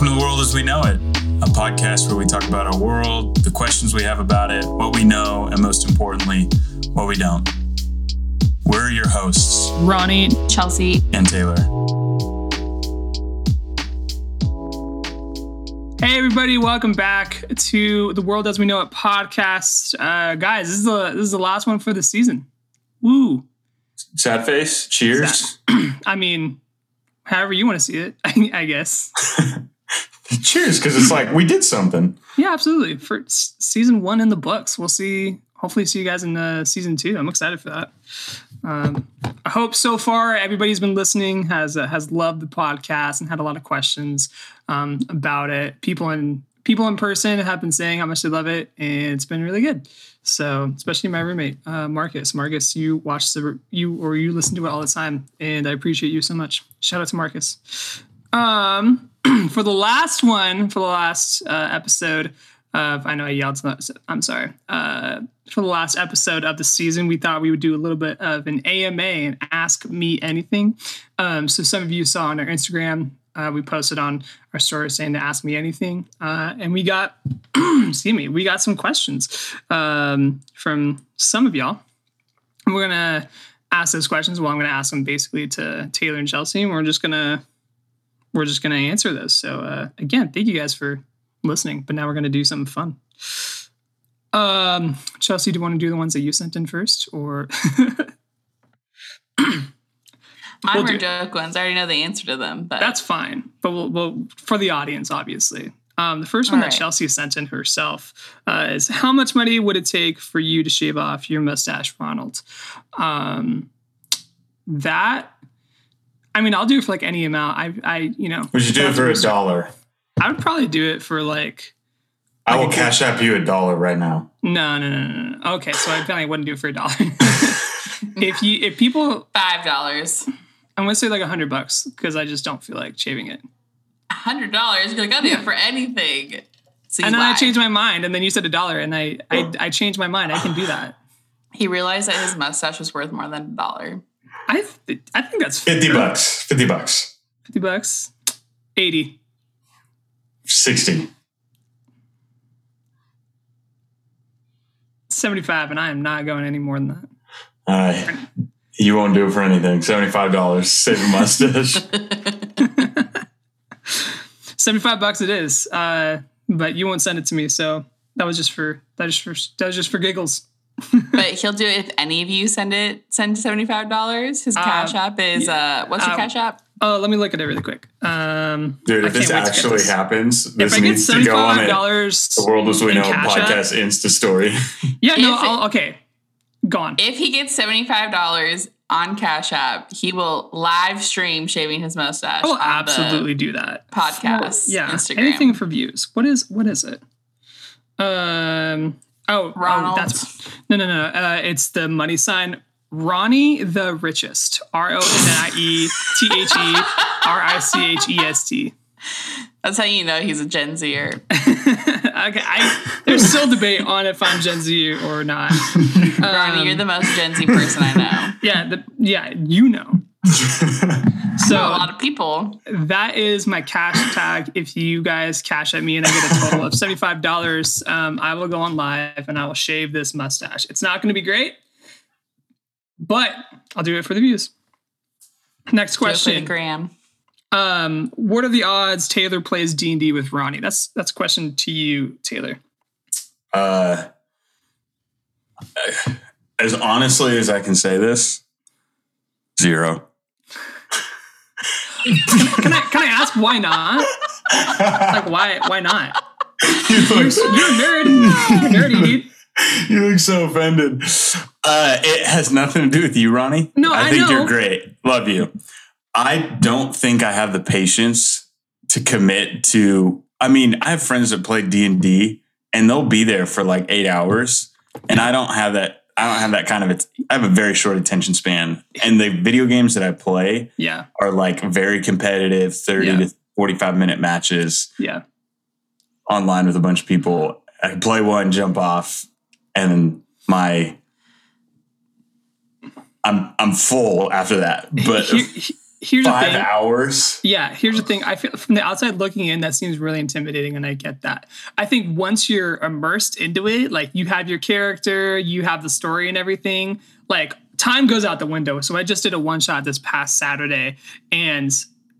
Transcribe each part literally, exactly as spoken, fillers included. Welcome to the World as We Know It, a podcast where we talk about our world, the questions we have about it, what we know, and most importantly, what we don't. We're your hosts, Ronnie, Chelsea, and Taylor. Hey, everybody. Welcome back to the World as We Know It podcast. Uh, guys, this is, the, this is the last one for the season. Woo. Sad face. Cheers. I mean... however you want to see it, I, I guess. Cheers, because it's like, we did something. Yeah, absolutely. For s- season one in the books, we'll see, hopefully see you guys in uh, season two. I'm excited for that. Um, I hope so far everybody's been listening, has uh, has loved the podcast and had a lot of questions um, about it. People in, people in person have been saying how much they love it, and it's been really good. So, especially my roommate, uh, Marcus. Marcus, you watch the you or you listen to it all the time, and I appreciate you so much. Shout out to Marcus. Um, for the last one, for the last uh, episode of, I know I yelled, I'm sorry. Uh, for the last episode of the season, we thought we would do a little bit of an A M A and ask me anything. Um, so some of you saw on our Instagram. Uh, we posted on our story saying to ask me anything. Uh, and we got, excuse me, we got some questions um, from some of y'all. And we're going to ask those questions. Well, I'm going to ask them basically to Taylor and Chelsea. And we're just going to, we're just going to answer those. So uh, again, thank you guys for listening. But now we're going to do something fun. Um, Chelsea, do you want to do the ones that you sent in first? Or... Mine we'll were do. joke ones. I already know the answer to them. But that's fine. But we'll, we'll for the audience, obviously. Um, the first one All that right. Chelsea sent in herself uh, is, how much money would it take for you to shave off your mustache, Ronald? Um, that, I mean, I'll do it for like any amount. I, I you know. Would you do it for a dollar? I would probably do it for like. I like will cash app you a dollar right now. No, no, no, no, no. Okay, so I definitely wouldn't do it for a dollar. If you, if people. Five dollars. I'm going to say like a hundred bucks because I just don't feel like shaving it. A hundred dollars? You're like, I'll do it for anything. So and then lied. I changed my mind. And then you said a dollar and I, I, I changed my mind. I can do that. He realized that his mustache was worth more than a dollar. I th- I think that's fair. fifty bucks. fifty bucks. fifty bucks. eighty. sixty. seventy-five. And I am not going any more than that. All right. You won't do it for anything. seventy-five dollars, save a mustache. seventy-five bucks it is, uh, but you won't send it to me. So that was just for that was just for that was just for giggles. But he'll do it if any of you send it. Send seventy-five dollars. His cash uh, app is yeah. uh, what's your uh, cash app? Oh, let me look at it really quick. Um, Dude, if this actually this. happens, this if needs to go on it. The World as We Know podcast Insta story. Yeah, no, I'll, okay. Gone. If he gets seventy-five dollars on Cash App, he will live stream shaving his mustache. I'll absolutely do that. Podcast. For, yeah. Instagram. Anything for views. What is what is it? Um oh, Ronald. Oh, that's no no no. Uh, it's the money sign. Ronnie the richest. R O N I E T H E R I C H E S T. That's how you know he's a Gen Zer. Okay, I, there's still debate on if I'm Gen Z or not. Um, Ronnie, you're the most Gen Z person I know. Yeah, the, yeah, you know. So know a lot of people. That is my cash tag. If you guys cash at me and I get a total of seventy-five dollars, um, I will go on live and I will shave this mustache. It's not going to be great, but I'll do it for the views. Next question. Do it for the gram. Um, what are the odds Taylor plays D and D with Ronnie? That's that's a question to you, Taylor. Uh, as honestly as I can say this, zero. can I can I ask why not? Like why why not? You look, you're, you're nerdy, you're nerdy, dude. You look so offended. Uh, it has nothing to do with you, Ronnie. No, I, I think know. You're great. Love you. I don't think I have the patience to commit to. I mean, I have friends that play D and D and they'll be there for like eight hours. And I don't have that. I don't have that kind of. It, I have a very short attention span. And the video games that I play yeah. are like very competitive thirty yeah. to forty-five minute matches. Yeah. Online with a bunch of people. I play one, jump off, and my. I'm I'm full after that. But. here's the thing. Five hours. Yeah. Here's the thing. I feel from the outside looking in, that seems really intimidating, and I get that. I think once you're immersed into it, like you have your character, you have the story and everything, like time goes out the window. So I just did a one shot this past Saturday, and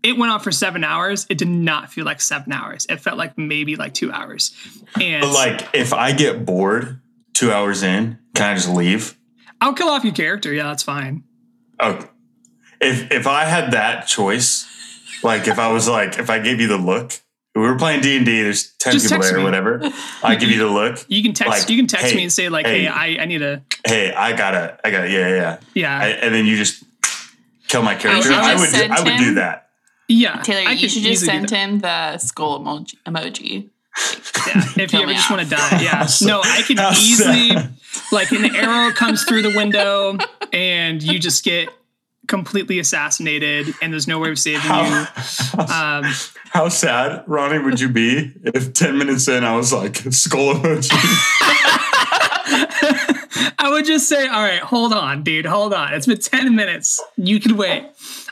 it went on for seven hours. It did not feel like seven hours. It felt like maybe like two hours. And but like if I get bored two hours in, can I just leave? I'll kill off your character. Yeah, that's fine. Oh, if if I had that choice, like if I was like, if I gave you the look, we were playing D and D, there's ten just people there me. Or whatever. I give you the look. You can text. Like, you can text hey, me and say like, hey, hey I, I need a. Hey, I gotta, I gotta, yeah, yeah, yeah. I, and then you just kill my character. I, I would, do, I would do that. Yeah, Taylor, I you should just send him the skull emoji. emoji. Yeah, if you ever just want to die. Yeah, no, I could easily, like, an arrow comes through the window and you just get completely assassinated, and there's no way of saving how, you. How, um, how sad, Ronnie, would you be if ten minutes in I was like skull emoji? I would just say, all right, hold on, dude, hold on. It's been ten minutes. You can wait.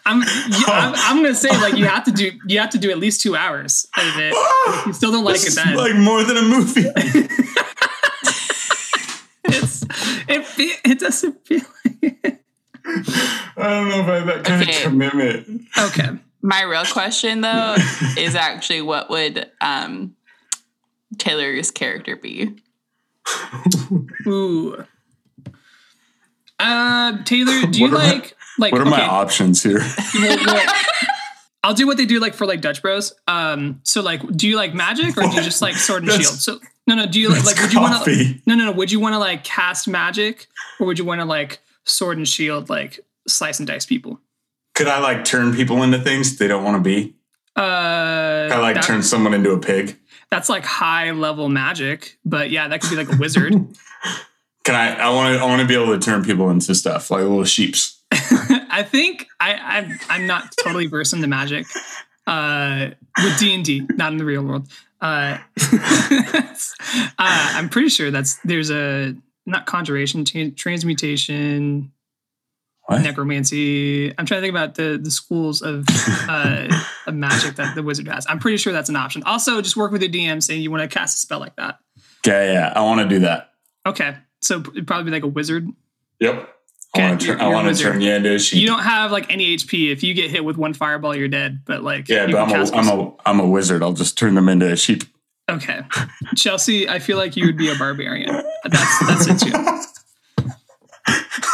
I'm, I'm, I'm gonna say like you have to do, you have to do at least two hours of it. You still don't like this it then. Is like more than a movie. it's it it doesn't feel like it. I don't know if I have that kind okay. of commitment. Okay. My real question though is actually what would um, Taylor's character be? Ooh. Uh, Taylor, do you what like my, like? What are okay. my options here? Well, well, I'll do what they do, like for like Dutch Bros. Um, so like, do you like magic or do you just like sword and that's, shield? So no, no. Do you like? Would you want to? No, no, no. Would you want to like cast magic or would you want to like sword and shield, like slice and dice people? Could I like turn people into things they don't want to be? Uh, Could I like that, turn someone into a pig? That's like high level magic, but yeah, that could be like a wizard. Can I? I want to. I want to be able to turn people into stuff like little sheeps. I think I, I. I'm not totally versed in the magic uh, with D and D, not in the real world. Uh, uh, I'm pretty sure that's there's a not conjuration, t- transmutation, what? Necromancy. I'm trying to think about the the schools of. Uh, of magic that the wizard has. I'm pretty sure that's an option. Also, just work with your D M saying you want to cast a spell like that. Okay, yeah, I want to do that. Okay, so it'd probably be like a wizard. Yep. Okay, I want to turn, I want to turn you into a sheep. You don't have like any H P. If you get hit with one fireball, you're dead. But like, yeah, but I'm a, I'm a I'm a wizard. I'll just turn them into a sheep. Okay, Chelsea, I feel like you would be a barbarian. That's that's it too.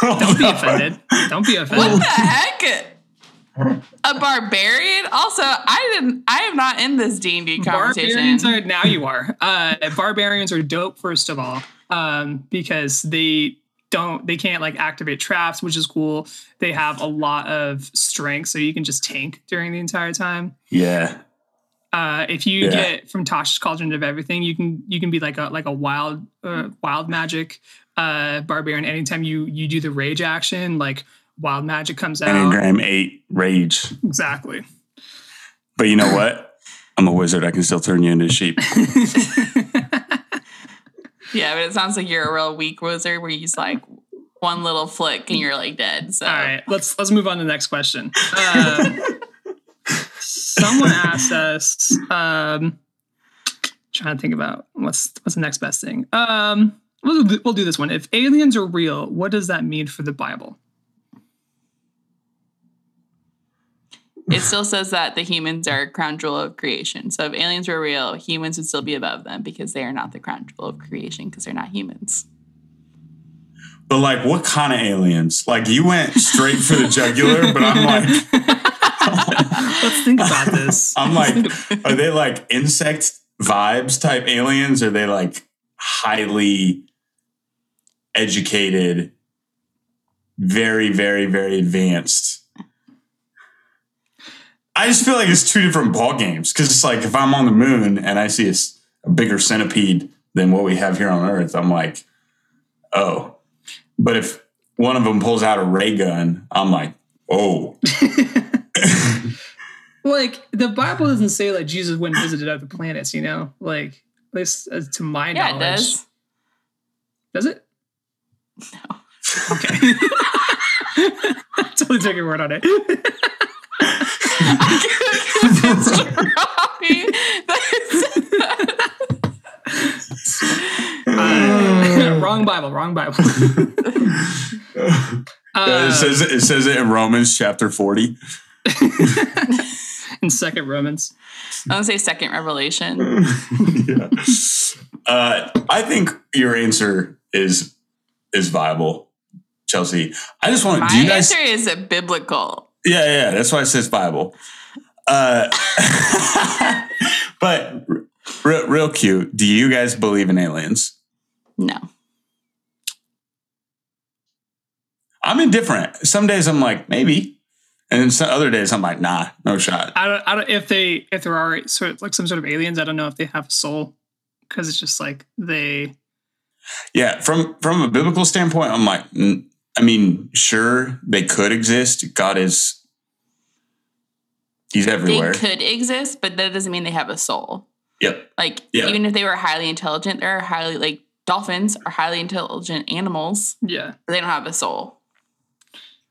Oh, don't be no. offended. Don't be offended. What the heck? A barbarian? Also, I didn't. I am not in this D and D conversation. Barbarians are, now you are. Uh, barbarians are dope, first of all, um, because they don't. They can't like activate traps, which is cool. They have a lot of strength, so you can just tank during the entire time. Yeah. Uh, if you yeah. get from Tasha's Cauldron of Everything, you can you can be like a like a wild uh, wild magic uh, barbarian. Anytime you you do the rage action, like. Wild magic comes out. Enneagram eight, rage. Exactly. But you know what? I'm a wizard. I can still turn you into a sheep. Yeah, but it sounds like you're a real weak wizard where you just like one little flick and you're like dead. So. All right, let's let's move on to the next question. Um, someone asked us. Um, trying to think about what's what's the next best thing. Um, we'll do, we'll do this one. If aliens are real, what does that mean for the Bible? It still says that the humans are crown jewel of creation. So if aliens were real, humans would still be above them because they are not the crown jewel of creation because they're not humans. But, like, what kind of aliens? Like, you went straight for the jugular, but I'm like... Let's think about this. I'm like, are they, like, insect vibes type aliens? Are they, like, highly educated, very, very, very advanced... I just feel like it's two different ball games because it's like if I'm on the moon and I see a, a bigger centipede than what we have here on Earth, I'm like, oh. But if one of them pulls out a ray gun, I'm like, oh. Like the Bible doesn't say like Jesus went and visited other planets, you know? Like at least uh, to my yeah, knowledge, it does. Does it? No. Okay. Totally took your word on it. uh, wrong Bible, wrong Bible. Uh, it says it says it in Romans chapter forty. In Second Romans, I don't say Second Revelation. Yeah, uh, I think your answer is is viable, Chelsea. I just want to. My do you guys, answer is a biblical. Yeah, yeah, that's why it says Bible. Uh, but real, real cute. Do you guys believe in aliens? No. I'm indifferent. Some days I'm like, maybe. And then some other days I'm like, nah, no shot. I don't, I don't, if they, if there are sort of like some sort of aliens, I don't know if they have a soul, because it's just like they. Yeah. From, from a biblical standpoint, I'm like, I mean, sure, they could exist. God is, he's everywhere. They could exist, but that doesn't mean they have a soul. Yep. Like, yep. Even if they were highly intelligent, they're highly, like, dolphins are highly intelligent animals. Yeah. But they don't have a soul.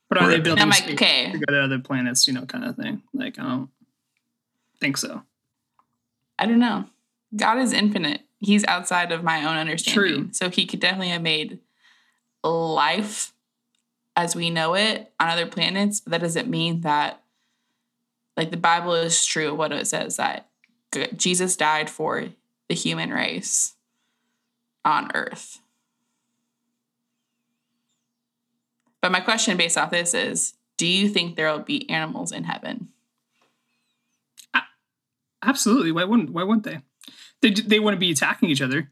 But are they building I'm like, okay. to go to other planets, you know, kind of thing? Like, I don't think so. I don't know. God is infinite. He's outside of my own understanding. True. So he could definitely have made life as we know it on other planets. But that doesn't mean that, like, the Bible is true. What it says that Jesus died for the human race on earth. But my question based off this is, do you think there will be animals in heaven? Absolutely. Why wouldn't Why wouldn't they? They they wouldn't be attacking each other.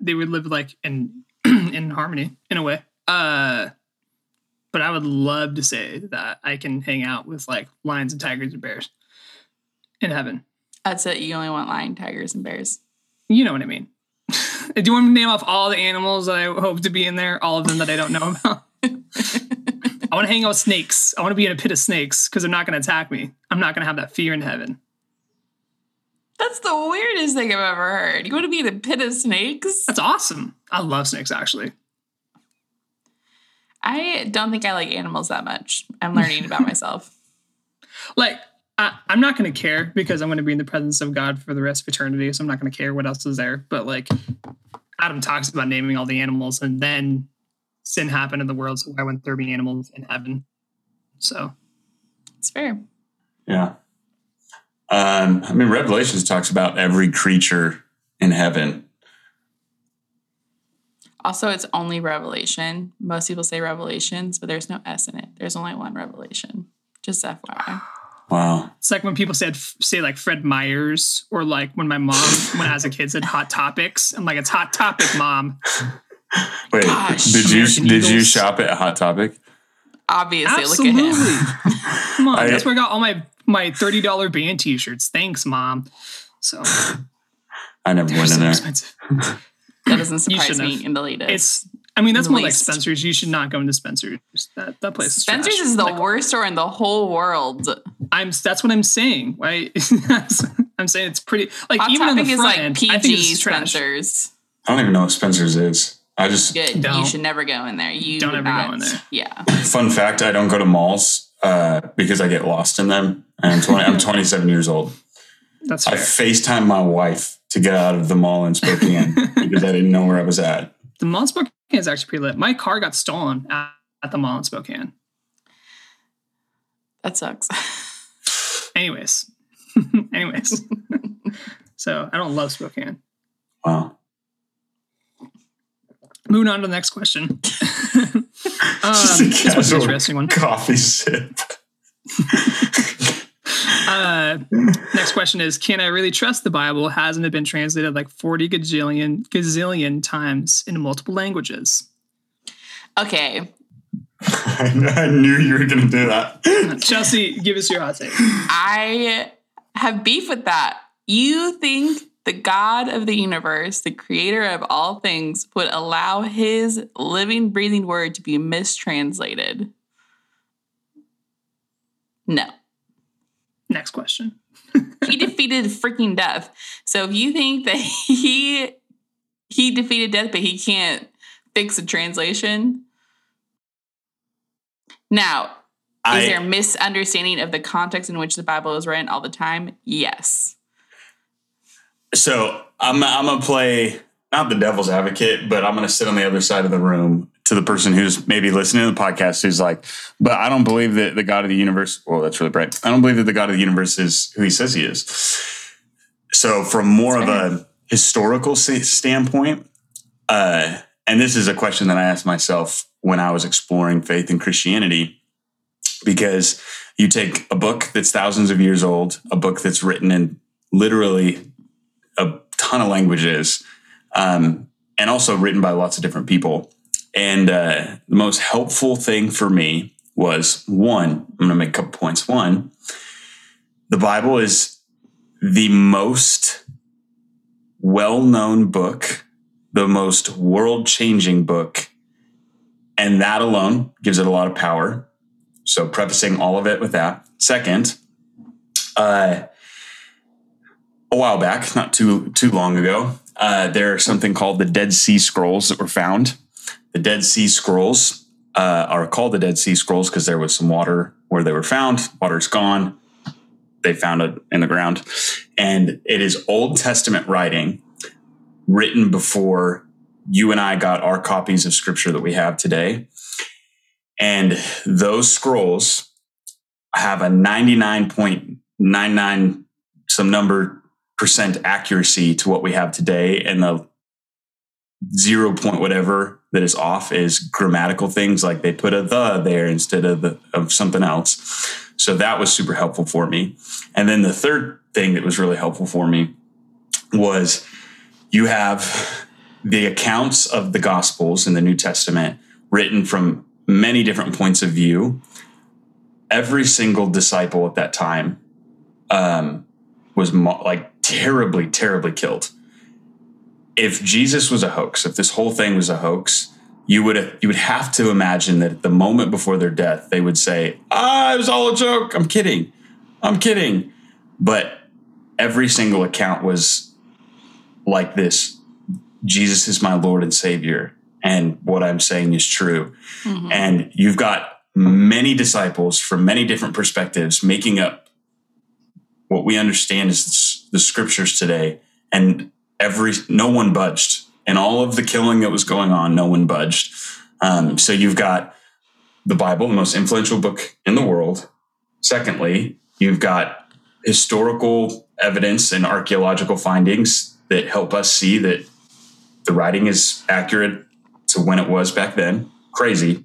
They would live like in in harmony in a way. Uh, but I would love to say that I can hang out with like lions and tigers and bears in heaven. That's it. You only want lion, tigers, and bears. You know what I mean. Do you want me to name off all the animals that I hope to be in there? All of them that I don't know about? I want to hang out with snakes. I want to be in a pit of snakes because they're not going to attack me. I'm not going to have that fear in heaven. That's the weirdest thing I've ever heard. You want to be in a pit of snakes? That's awesome. I love snakes, actually. I don't think I like animals that much. I'm learning about myself. Like, I, I'm not going to care because I'm going to be in the presence of God for the rest of eternity, so I'm not going to care what else is there. But, like, Adam talks about naming all the animals, and then sin happened in the world, so why wouldn't there be animals in heaven? So it's fair. Yeah. Um, I mean, Revelations talks about every creature in heaven. Also, it's only Revelation. Most people say Revelations, but there's no S in it. There's only one Revelation. Just F Y I. Wow. It's like when people said, say like Fred Myers, or like when my mom, when I was a kid, said Hot Topics. I'm like, it's Hot Topic, Mom. Wait, Gosh, did you did Eagles. you shop at Hot Topic? Obviously, Absolutely. Look at him. Come on, I, that's where I got all my, my thirty dollars band t-shirts. Thanks, Mom. So I never went in there. Expensive. That doesn't surprise me in the latest. It's, I mean, that's more least. like Spencer's. You should not go into Spencer's. That that place. Spencer's is, is the like, worst store in the whole world. I'm. That's what I'm saying. Right? I'm saying it's pretty. Like Hot even on the front is like end, P G I think it's Spencer's. I don't even know what Spencer's is. I just Good. Don't. You should never go in there. You don't ever not, go in there. Yeah. Fun fact: I don't go to malls uh, because I get lost in them. And I'm twenty-seven years old. That's fair. I FaceTimed my wife to get out of the mall in Spokane because I didn't know where I was at. The mall in Spokane is actually pretty lit. My car got stolen at, at the mall in Spokane. That sucks. Anyways, anyways. So I don't love Spokane. Wow. Moving on to the next question. um, Just a casual interesting one. Coffee sip. uh, next question is, can I really trust the Bible? Hasn't it been translated like forty gazillion, gazillion times into multiple languages? Okay. I, I knew you were going to do that. Chelsea, give us your hot take. I have beef with that. You think the God of the universe, the creator of all things, would allow his living, breathing word to be mistranslated? No. Next question. He defeated freaking death. So if you think that he he defeated death, but he can't fix a translation. Now, I, is there a misunderstanding of the context in which the Bible is written all the time? Yes. So I'm, I'm going to play not the devil's advocate, but I'm going to sit on the other side of the room to the person who's maybe listening to the podcast who's like, but I don't believe that the God of the universe, well, that's really bright. I don't believe that the God of the universe is who he says he is. So from more that's of right. a historical standpoint, uh, and this is a question that I asked myself when I was exploring faith and Christianity, because you take a book that's thousands of years old, a book that's written in literally a ton of languages, um, and also written by lots of different people. And uh, the most helpful thing for me was, one, I'm going to make a couple points. One, the Bible is the most well-known book, the most world-changing book, and that alone gives it a lot of power. So prefacing all of it with that. Second, uh, a while back, not too too long ago, uh, there are something called the Dead Sea Scrolls that were found. The Dead Sea Scrolls uh, are called the Dead Sea Scrolls because there was some water where they were found. Water's gone. They found it in the ground. And it is Old Testament writing written before you and I got our copies of scripture that we have today. And those scrolls have a ninety-nine point nine nine some number percent accuracy to what we have today. And the zero point whatever that is off is grammatical things, like they put a the there instead of the, of something else. So that was super helpful for me. And then the third thing that was really helpful for me was you have the accounts of the Gospels in the New Testament written from many different points of view. Every single disciple at that time um, was mo- like terribly, terribly killed. If Jesus was a hoax, if this whole thing was a hoax, you would you would have to imagine that at the moment before their death, they would say, ah, it was all a joke. I'm kidding. I'm kidding. But every single account was like this. Jesus is my Lord and Savior, and what I'm saying is true. Mm-hmm. And you've got many disciples from many different perspectives making up what we understand is the scriptures today. And every, no one budged. And all of the killing that was going on, no one budged. Um, so you've got the Bible, the most influential book in the world. Secondly, you've got historical evidence and archaeological findings that help us see that the writing is accurate to when it was back then. Crazy.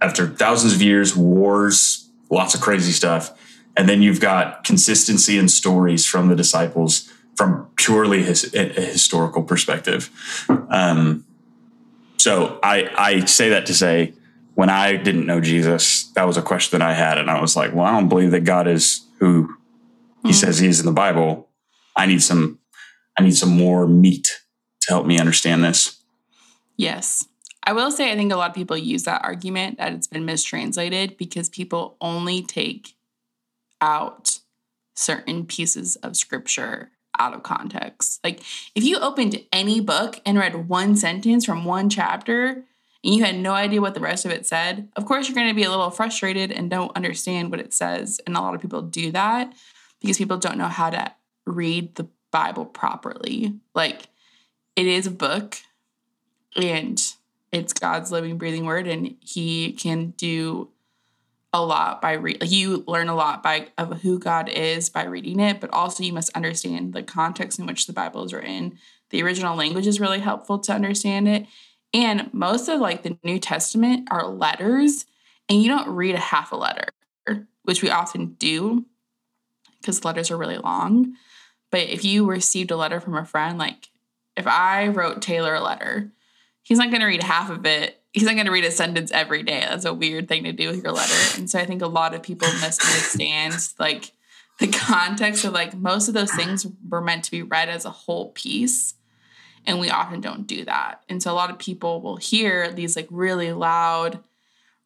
After thousands of years, wars, lots of crazy stuff. And then you've got consistency in stories from the disciples from purely his, a historical perspective. Um, so I, I say that to say, when I didn't know Jesus, that was a question that I had. And I was like, well, I don't believe that God is who he mm-hmm. says he is in the Bible. I need some, I need some more meat to help me understand this. Yes. I will say I think a lot of people use that argument that it's been mistranslated because people only take out certain pieces of scripture out of context. Like if you opened any book and read one sentence from one chapter and you had no idea what the rest of it said, of course you're going to be a little frustrated and don't understand what it says. And a lot of people do that because people don't know how to read the Bible properly. Like it is a book. And it's God's living, breathing word, and he can do a lot by read. Like you learn a lot by of who God is by reading it, but also you must understand the context in which the Bible is written. The original language is really helpful to understand it. And most of like the New Testament are letters, and you don't read a half a letter, which we often do because letters are really long. But if you received a letter from a friend, like if I wrote Taylor a letter, he's not going to read half of it. He's not going to read a sentence every day. That's a weird thing to do with your letter. And so I think a lot of people misunderstand like the context of like most of those things were meant to be read as a whole piece. And we often don't do that. And so a lot of people will hear these like really loud,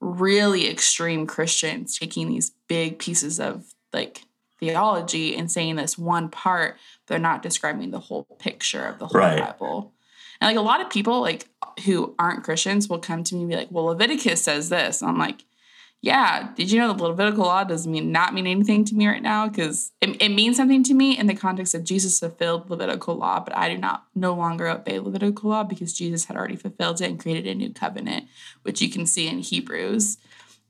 really extreme Christians taking these big pieces of like theology and saying this one part, they're not describing the whole picture of the whole right. Bible. And like a lot of people like who aren't Christians will come to me and be like, well, Leviticus says this. And I'm like, yeah, did you know the Levitical law doesn't mean not mean anything to me right now? Because it, it means something to me in the context of Jesus fulfilled Levitical law, but I do not no longer obey Levitical law because Jesus had already fulfilled it and created a new covenant, which you can see in Hebrews.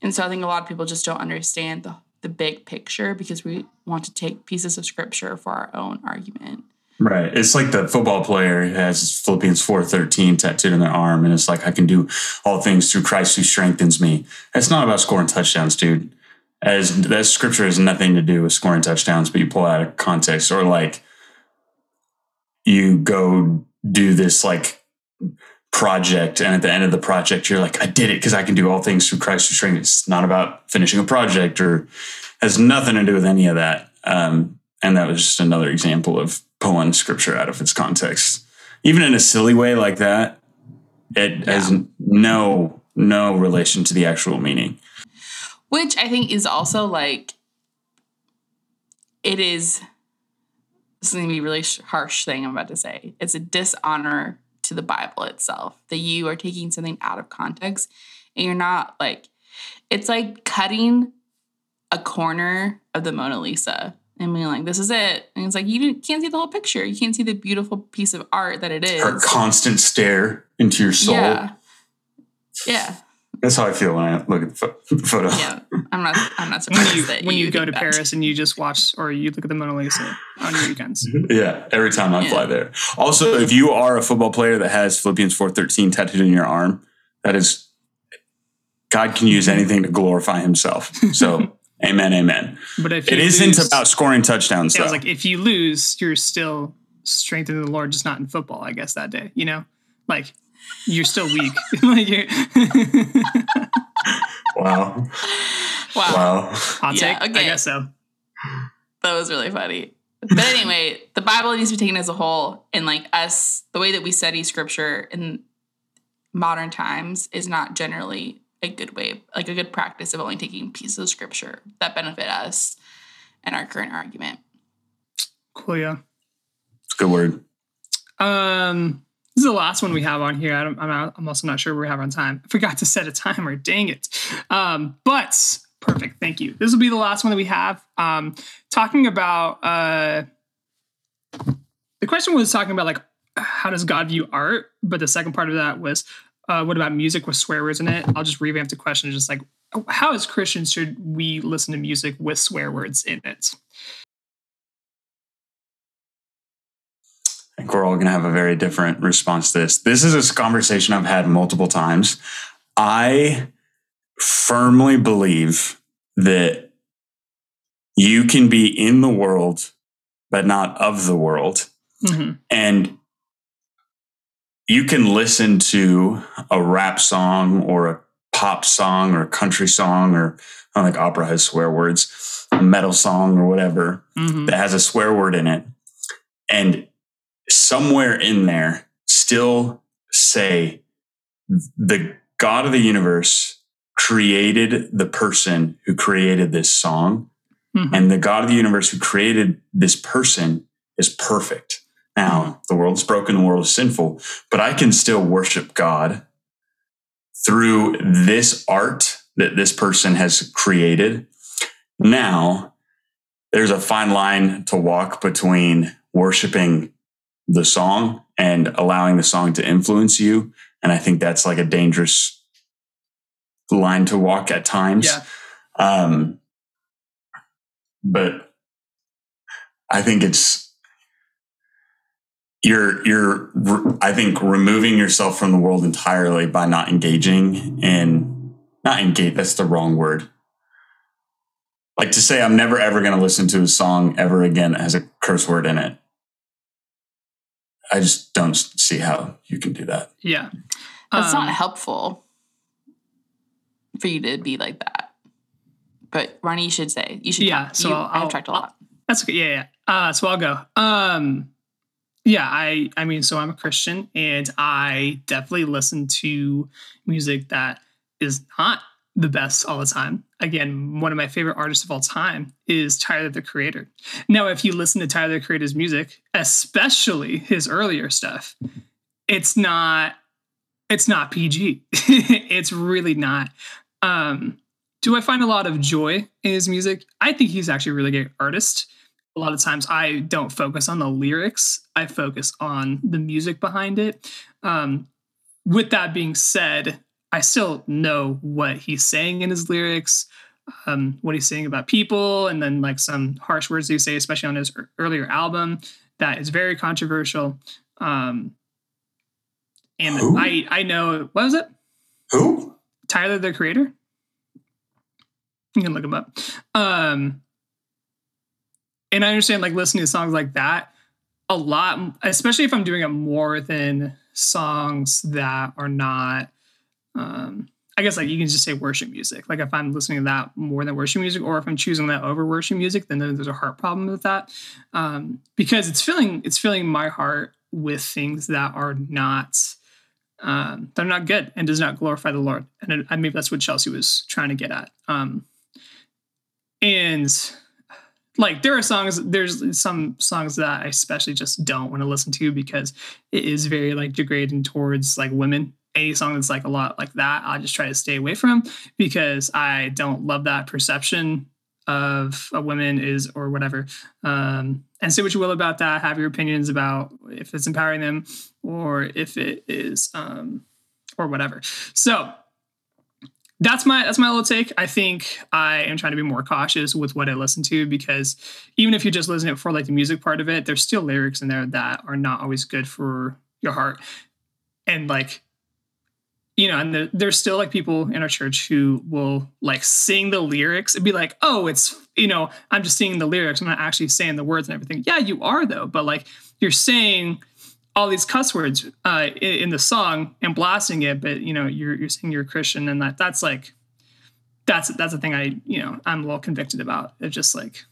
And so I think a lot of people just don't understand the, the big picture because we want to take pieces of scripture for our own argument. Right. It's like the football player who has Philippians four thirteen tattooed on their arm, and it's like, I can do all things through Christ who strengthens me. It's not about scoring touchdowns, dude. As that scripture has nothing to do with scoring touchdowns, but you pull out of context, or like you go do this like project, and at the end of the project, you're like, I did it because I can do all things through Christ who strengthens me. It's not about finishing a project, or has nothing to do with any of that. Um, and that was just another example of pulling scripture out of its context, even in a silly way like that. It yeah. has no, no relation to the actual meaning. Which I think is also like, it is, this is going to be a really harsh thing I'm about to say. It's a dishonor to the Bible itself that you are taking something out of context and you're not like, it's like cutting a corner of the Mona Lisa. I mean, like, this is it. And it's like, you didn't, can't see the whole picture. You can't see the beautiful piece of art that it is. Her constant stare into your soul. Yeah. Yeah. That's how I feel when I look at the photo. Yeah. I'm not I'm not surprised when you, that When you, you go to that. Paris and you just watch, or you look at the Mona Lisa on your weekends. Yeah. Every time I yeah. fly there. Also, if you are a football player that has Philippians four thirteen tattooed in your arm, that is, God can use anything to glorify himself. So... Amen, amen. But if it lose, isn't about scoring touchdowns, though. It was like, if you lose, you're still strengthening the Lord, just not in football, I guess, that day. You know? Like, you're still weak. Like you're wow. Wow. Wow. I'll yeah, take, okay. I guess so. That was really funny. But anyway, the Bible needs to be taken as a whole. And, like, us, the way that we study Scripture in modern times is not generally a good way, like a good practice of only taking pieces of scripture that benefit us and our current argument. Cool. Yeah. It's a good word. Um, this is the last one we have on here. I don't, I'm, not, I'm also not sure we have on time. I forgot to set a timer. Dang it. Um, but perfect. Thank you. This will be the last one that we have. Um, talking about, uh, the question was talking about like, how does God view art? But the second part of that was, Uh, what about music with swear words in it? I'll just revamp the question. Just like, how as Christians should we listen to music with swear words in it? I think we're all going to have a very different response to this. This is a conversation I've had multiple times. I firmly believe that you can be in the world, but not of the world. Mm-hmm. And you can listen to a rap song or a pop song or a country song, or I don't think opera has swear words, a metal song or whatever mm-hmm. that has a swear word in it, and somewhere in there still say the God of the universe created the person who created this song, mm-hmm. and the God of the universe who created this person is perfect. Now, the world is broken, the world is sinful, but I can still worship God through this art that this person has created. Now, there's a fine line to walk between worshiping the song and allowing the song to influence you. And I think that's like a dangerous line to walk at times. Yeah. Um, but I think it's, You're, you're, I think, removing yourself from the world entirely by not engaging in, not engage, that's the wrong word. Like to say, I'm never, ever going to listen to a song ever again that has a curse word in it. I just don't see how you can do that. Yeah. That's um, not helpful for you to be like that. But Ronnie, you should say, you should, yeah, talk. So you, I'll, I have tracked a lot. That's okay. Yeah. Yeah. Uh, so I'll go. Um, Yeah, I, I mean, so I'm a Christian, and I definitely listen to music that is not the best all the time. Again, one of my favorite artists of all time is Tyler the Creator. Now, if you listen to Tyler the Creator's music, especially his earlier stuff, it's not, it's not P G. It's really not. Um, Do I find a lot of joy in his music? I think he's actually a really good artist. A lot of times I don't focus on the lyrics. I focus on the music behind it. Um, with that being said, I still know what he's saying in his lyrics, um, what he's saying about people, and then like some harsh words that he say, especially on his earlier album, that is very controversial. Um, and Who? I I know, what was it? Who? Tyler the Creator. You can look him up. Um, and I understand, like, listening to songs like that a lot, especially if I'm doing it more than songs that are not, um, I guess, like, you can just say worship music. Like, if I'm listening to that more than worship music, or if I'm choosing that over worship music, then there's a heart problem with that. Um, because it's filling, it's filling my heart with things that are not... Um, they're not good and does not glorify the Lord. And it, I maybe that's what Chelsea was trying to get at. Um, and like, there are songs, there's some songs that I especially just don't want to listen to because it is very like degrading towards like women. Any song that's like a lot like that, I just try to stay away from because I don't love that perception of a woman is or whatever. Um, and say what you will about that, have your opinions about if it's empowering them or if it is, um, or whatever. So that's my, that's my little take. I think I am trying to be more cautious with what I listen to, because even if you just listen to it for like the music part of it, there's still lyrics in there that are not always good for your heart. And like, you know, and the, there's still like people in our church who will like sing the lyrics and be like, oh, it's, you know, I'm just singing the lyrics. I'm not actually saying the words and everything. Yeah, you are though. But like you're saying all these cuss words uh, in, in the song and blasting it. But, you know, you're, you're saying you're a Christian, and that that's like, that's, that's the thing I, you know, I'm a little convicted about. It's just like,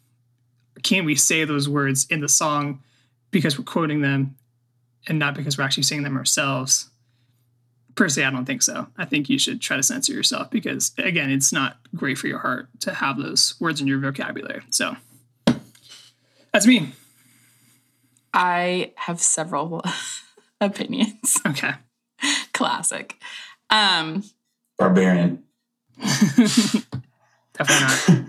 can we say those words in the song because we're quoting them and not because we're actually saying them ourselves? Personally, I don't think so. I think you should try to censor yourself because, again, it's not great for your heart to have those words in your vocabulary. So that's me. I have several opinions. Okay. Classic. Um, Barbarian. Definitely not.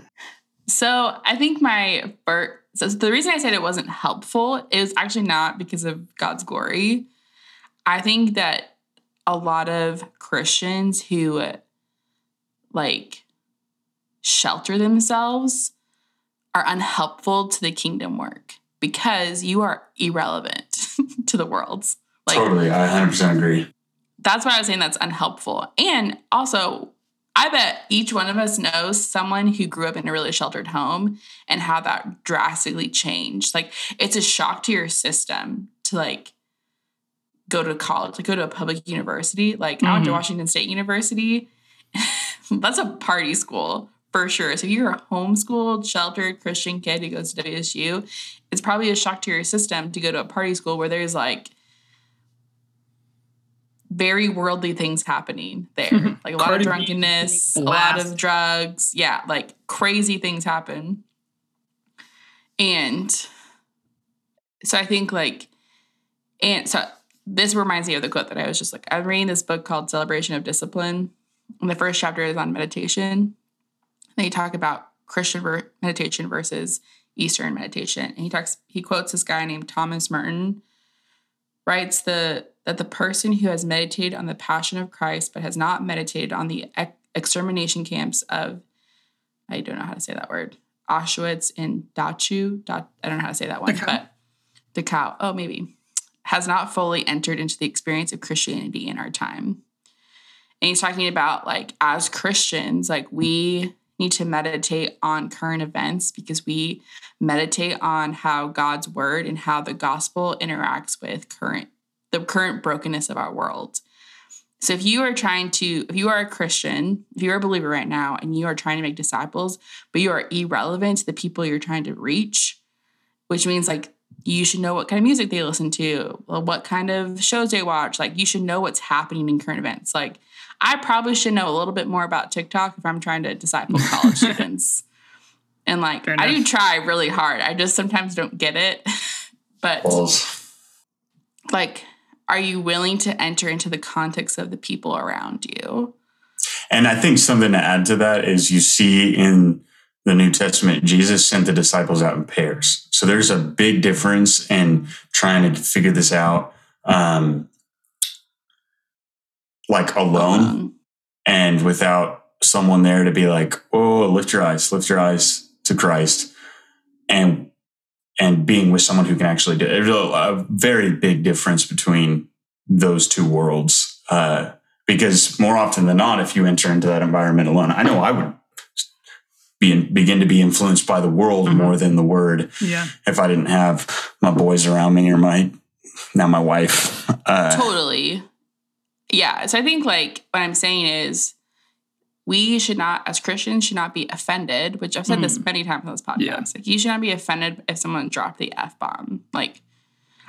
So I think my Bert. So the reason I said it wasn't helpful is actually not because of God's glory. I think that a lot of Christians who like shelter themselves are unhelpful to the kingdom work because you are irrelevant to the world. Like, totally. I one hundred percent agree. That's why I was saying that's unhelpful. And also, I bet each one of us knows someone who grew up in a really sheltered home and how that drastically changed. Like, it's a shock to your system to like go to college, like go to a public university. Like mm-hmm. I went to Washington State University. That's a party school for sure. So if you're a homeschooled, sheltered Christian kid who goes to W S U, it's probably a shock to your system to go to a party school where there's like very worldly things happening there. Mm-hmm. Like a lot Cardi- of drunkenness, a lot of drugs. Yeah, like crazy things happen. And so I think like, and so this reminds me of the quote that I was just like, I'm reading this book called Celebration of Discipline. And the first chapter is on meditation. They talk about Christian ver- meditation versus Eastern meditation. And he talks, he quotes this guy named Thomas Merton, writes the, that the person who has meditated on the passion of Christ, but has not meditated on the ex- extermination camps of, I don't know how to say that word, Auschwitz and Dachau. Da- I don't know how to say that one, Dachau. but Dachau. Oh, maybe. Has not fully entered into the experience of Christianity in our time. And he's talking about, like, as Christians, like, we need to meditate on current events because we meditate on how God's word and how the gospel interacts with current, the current brokenness of our world. So if you are trying to, if you are a Christian, if you're a believer right now and you are trying to make disciples, but you are irrelevant to the people you're trying to reach, which means, like, you should know what kind of music they listen to, what kind of shows they watch. Like, you should know what's happening in current events. Like, I probably should know a little bit more about TikTok if I'm trying to disciple college students. And, like, I do try really hard. I just sometimes don't get it. But, like, are you willing to enter into the context of the people around you? And I think something to add to that is you see in the New Testament, Jesus sent the disciples out in pairs. So there's a big difference in trying to figure this out, um, like alone um, and without someone there to be like, oh, lift your eyes, lift your eyes to Christ, and and being with someone who can actually do it. There's a, a very big difference between those two worlds, uh, because more often than not, if you enter into that environment alone, I know I would be in, begin to be influenced by the world mm-hmm. more than the word. Yeah. If I didn't have my boys around me or my, now my wife. Uh, totally. Yeah. So I think like what I'm saying is we should not, as Christians, should not be offended, which I've said mm. this many times on this podcast. Yeah. Like you should not be offended if someone dropped the F-bomb. Like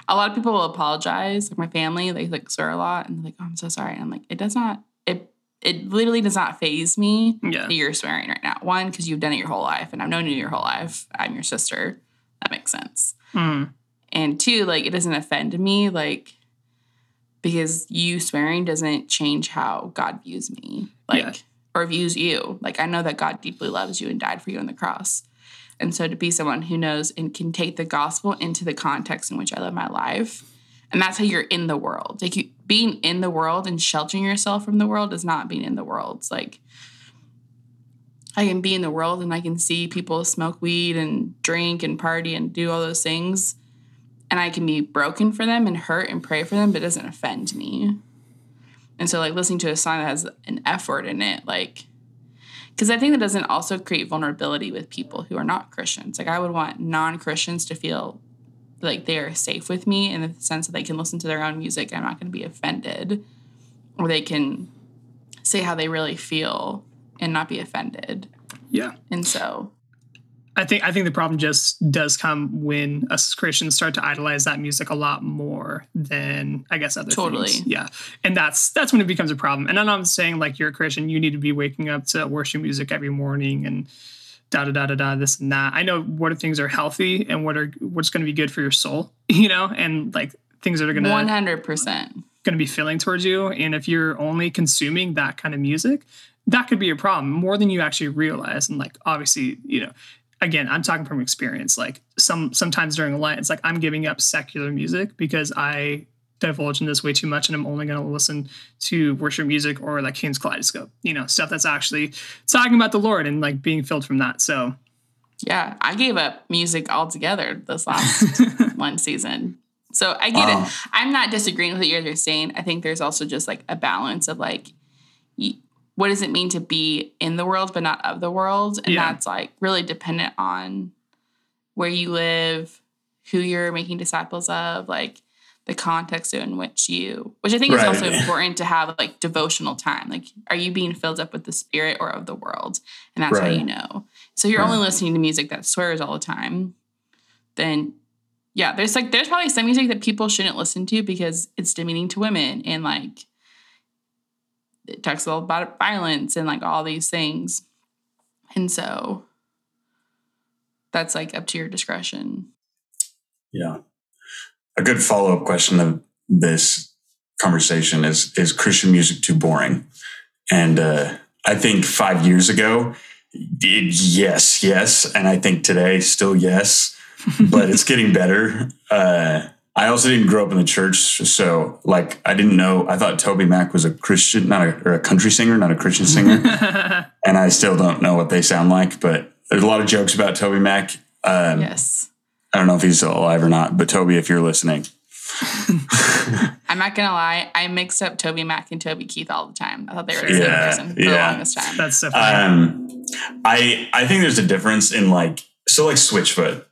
a lot of people will apologize. Like my family, they like swear a lot and they're like, oh, I'm so sorry. And I'm like, it does not, it It literally does not faze me yeah. that you're swearing right now. One, because you've done it your whole life, and I've known you your whole life. I'm your sister. That makes sense. Mm. And two, like, it doesn't offend me, like, because you swearing doesn't change how God views me, like, yeah. or views you. Like, I know that God deeply loves you and died for you on the cross. And so to be someone who knows and can take the gospel into the context in which I live my life, and that's how you're in the world. Like, you, being in the world and sheltering yourself from the world is not being in the world. It's like, I can be in the world and I can see people smoke weed and drink and party and do all those things. And I can be broken for them and hurt and pray for them, but it doesn't offend me. And so, like, listening to a song that has an F word in it, like, because I think that doesn't also create vulnerability with people who are not Christians. Like, I would want non-Christians to feel like they are safe with me in the sense that they can listen to their own music and I'm not going to be offended, or they can say how they really feel and not be offended. Yeah. And so I think I think the problem just does come when us Christians start to idolize that music a lot more than, I guess, other totally. Things. Yeah. And that's that's when it becomes a problem. And I'm not saying, like, you're a Christian, you need to be waking up to worship music every morning and da da da da da this and that. I know what things are healthy and what are what's going to be good for your soul, you know, and like things that are going to one hundred percent going to be filling towards you. And if you're only consuming that kind of music, that could be a problem more than you actually realize. And like, obviously, you know, again, I'm talking from experience. Like some sometimes during Lent, it's like I'm giving up secular music because I divulge in this way too much, and I'm only going to listen to worship music or like King's Kaleidoscope, you know, stuff that's actually talking about the Lord and like being filled from that. So, yeah, I gave up music altogether this last one season. So I get wow. it. I'm not disagreeing with what you're saying. I think there's also just like a balance of like, what does it mean to be in the world but not of the world? And yeah. that's like really dependent on where you live, who you're making disciples of, like the context in which you, which I think right. is also important to have like devotional time. Like, are you being filled up with the Spirit or of the world? And that's right. how you know. So you're right. only listening to music that swears all the time. Then yeah, there's like, there's probably some music that people shouldn't listen to because it's demeaning to women and like it talks all about violence and like all these things. And so that's like up to your discretion. Yeah. A good follow-up question of this conversation is, is Christian music too boring? And uh, I think five years ago, it, yes, yes. And I think today still yes, but it's getting better. Uh, I also didn't grow up in the church. So like, I didn't know, I thought Toby Mac was a Christian, not a, or a country singer, not a Christian singer. And I still don't know what they sound like, but there's a lot of jokes about Toby Mac. Um, yes. I don't know if he's still alive or not, but Toby, if you're listening. I'm not going to lie. I mixed up Toby Mac and Toby Keith all the time. I thought they were the yeah, same person for yeah. the longest time. That's so funny. Um, I, I think there's a difference in like, so like Switchfoot.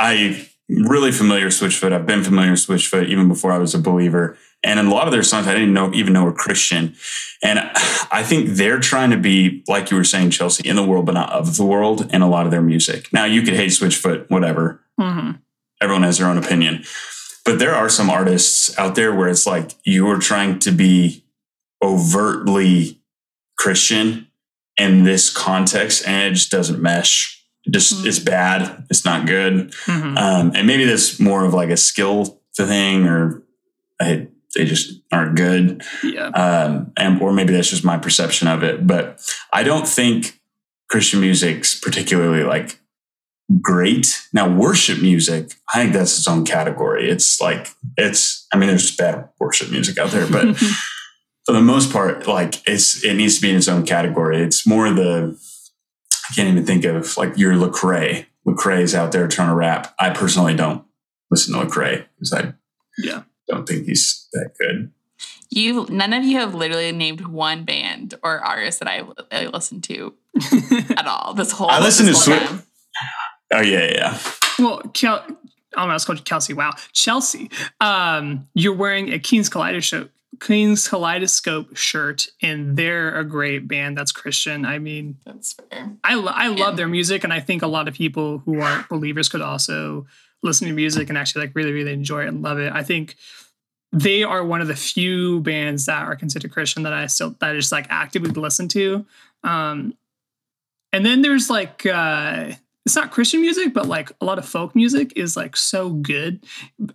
I'm really familiar with Switchfoot. I've been familiar with Switchfoot even before I was a believer. And in a lot of their songs, I didn't know, even know were Christian. And I think they're trying to be, like you were saying, Chelsea, in the world, but not of the world in a lot of their music. Now, you could hate Switchfoot, whatever. Mm-hmm. Everyone has their own opinion. But there are some artists out there where it's like you are trying to be overtly Christian in this context, and it just doesn't mesh. It just mm-hmm. It's bad. It's not good. Mm-hmm. Um, and maybe that's more of like a skill thing, or I, they just are good. Yeah. Um, and, or maybe that's just my perception of it, but I don't think Christian music's particularly like great. Now, worship music, I think that's its own category. It's like, it's, I mean, there's bad worship music out there, but for the most part, like it's, it needs to be in its own category. It's more the, I can't even think of like your Lecrae. Lecrae's out there trying to rap. I personally don't listen to Lecrae because I yeah. don't think he's that good. You none of you have literally named one band or artist that I, I listen to at all. This whole I listen to Switchfoot. Oh yeah, yeah. Well, Kel- I almost called you Kelsey. Wow, Chelsea. Um, you're wearing a King's Kaleidoscope, King's Kaleidoscope shirt, and they're a great band. That's Christian. I mean, that's fair. I lo- I yeah. love their music, and I think a lot of people who aren't believers could also listen to music and actually like really really enjoy it and love it. I think they are one of the few bands that are considered Christian that I still that I just like actively listen to. Um, and then there's like. Uh, It's not Christian music, but like a lot of folk music is like so good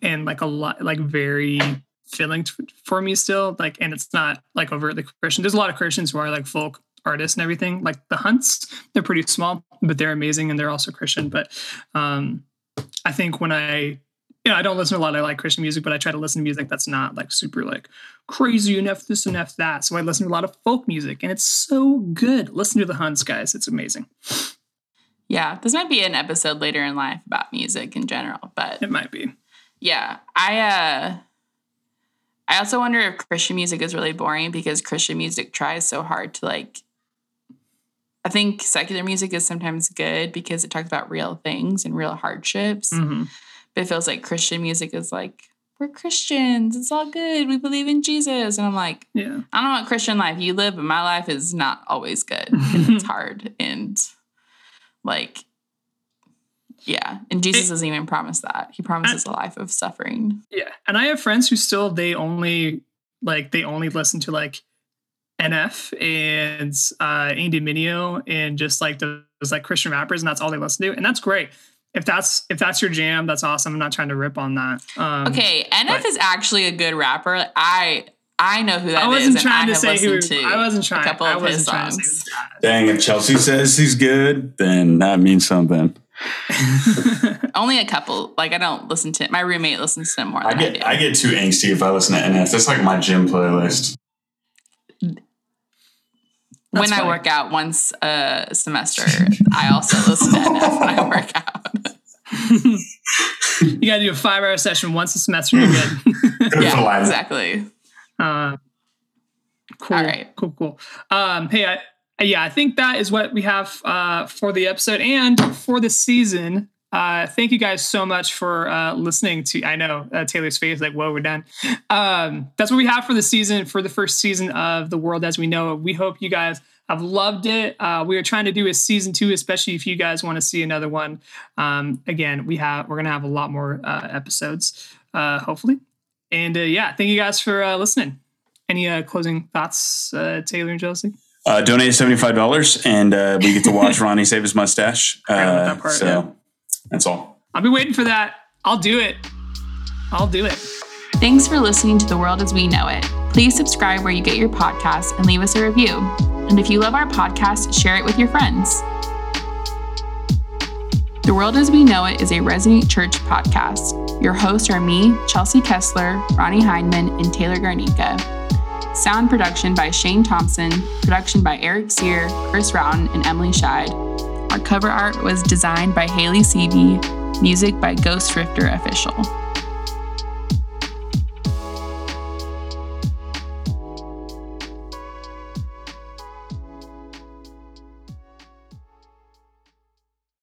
and like a lot, like very filling t- for me still. Like, and it's not like overtly Christian. There's a lot of Christians who are like folk artists and everything. Like the Hunts, they're pretty small, but they're amazing and they're also Christian. But um, I think when I, you know, I don't listen to a lot of like Christian music, but I try to listen to music that's not like super like crazy and F this and F that. So I listen to a lot of folk music and it's so good. Listen to the Hunts, guys. It's amazing. Yeah, this might be an episode later in life about music in general, but it might be. Yeah, I uh, I also wonder if Christian music is really boring because Christian music tries so hard to like. I think secular music is sometimes good because it talks about real things and real hardships, mm-hmm. but it feels like Christian music is like we're Christians, it's all good, we believe in Jesus, and I'm like, yeah, I don't know what Christian life you live, but my life is not always good. And it's hard and. Like, yeah. And Jesus it, doesn't even promise that. He promises I, a life of suffering. Yeah. And I have friends who still, they only, like, they only listen to, like, N F and uh, Andy Mineo and just, like, those, like, Christian rappers. And that's all they listen to. And that's great. If that's if that's your jam, that's awesome. I'm not trying to rip on that. Um, okay. N F but, is actually a good rapper. I... I know who that is. I wasn't is, trying to say who. To I wasn't trying. A couple of I wasn't his trying songs. To say that. Dang, if Chelsea says he's good, then that means something. Only a couple. Like I don't listen to it. My roommate listens to it more. Than I get. I, do. I get too angsty if I listen to N F. That's like my gym playlist. That's when funny. I work out once a semester, I also listen to N F when I work out. You got to do a five-hour session once a semester. You're good. Good yeah, for life. Exactly. Uh, cool, All right. cool, cool. Um, hey, I, yeah, I think that is what we have uh, for the episode and for the season. Uh, thank you guys so much for uh, listening to, I know uh, Taylor's face, like, whoa, we're done. Um, that's what we have for the season, for the first season of The World As We Know It. We hope you guys have loved it. Uh, we are trying to do a season two, especially if you guys want to see another one. Um, again, we have, we're going to have a lot more uh, episodes, uh, hopefully. And uh, yeah, thank you guys for uh, listening. Any uh, closing thoughts, uh, Taylor and Chelsea? Uh, donate seventy-five dollars and uh, we get to watch Ronnie save his mustache. Uh, that part, so yeah. That's all. I'll be waiting for that. I'll do it. I'll do it. Thanks for listening to The World As We Know It. Please subscribe where you get your podcasts and leave us a review. And if you love our podcast, share it with your friends. The World As We Know It is a Resonate Church podcast. Your hosts are me, Chelsea Kessler, Ronnie Heineman, and Taylor Garnica. Sound production by Shane Thompson, production by Eric Sear, Chris Rowan, and Emily Scheid. Our cover art was designed by Haley Seavey, music by Ghost Rifter Official.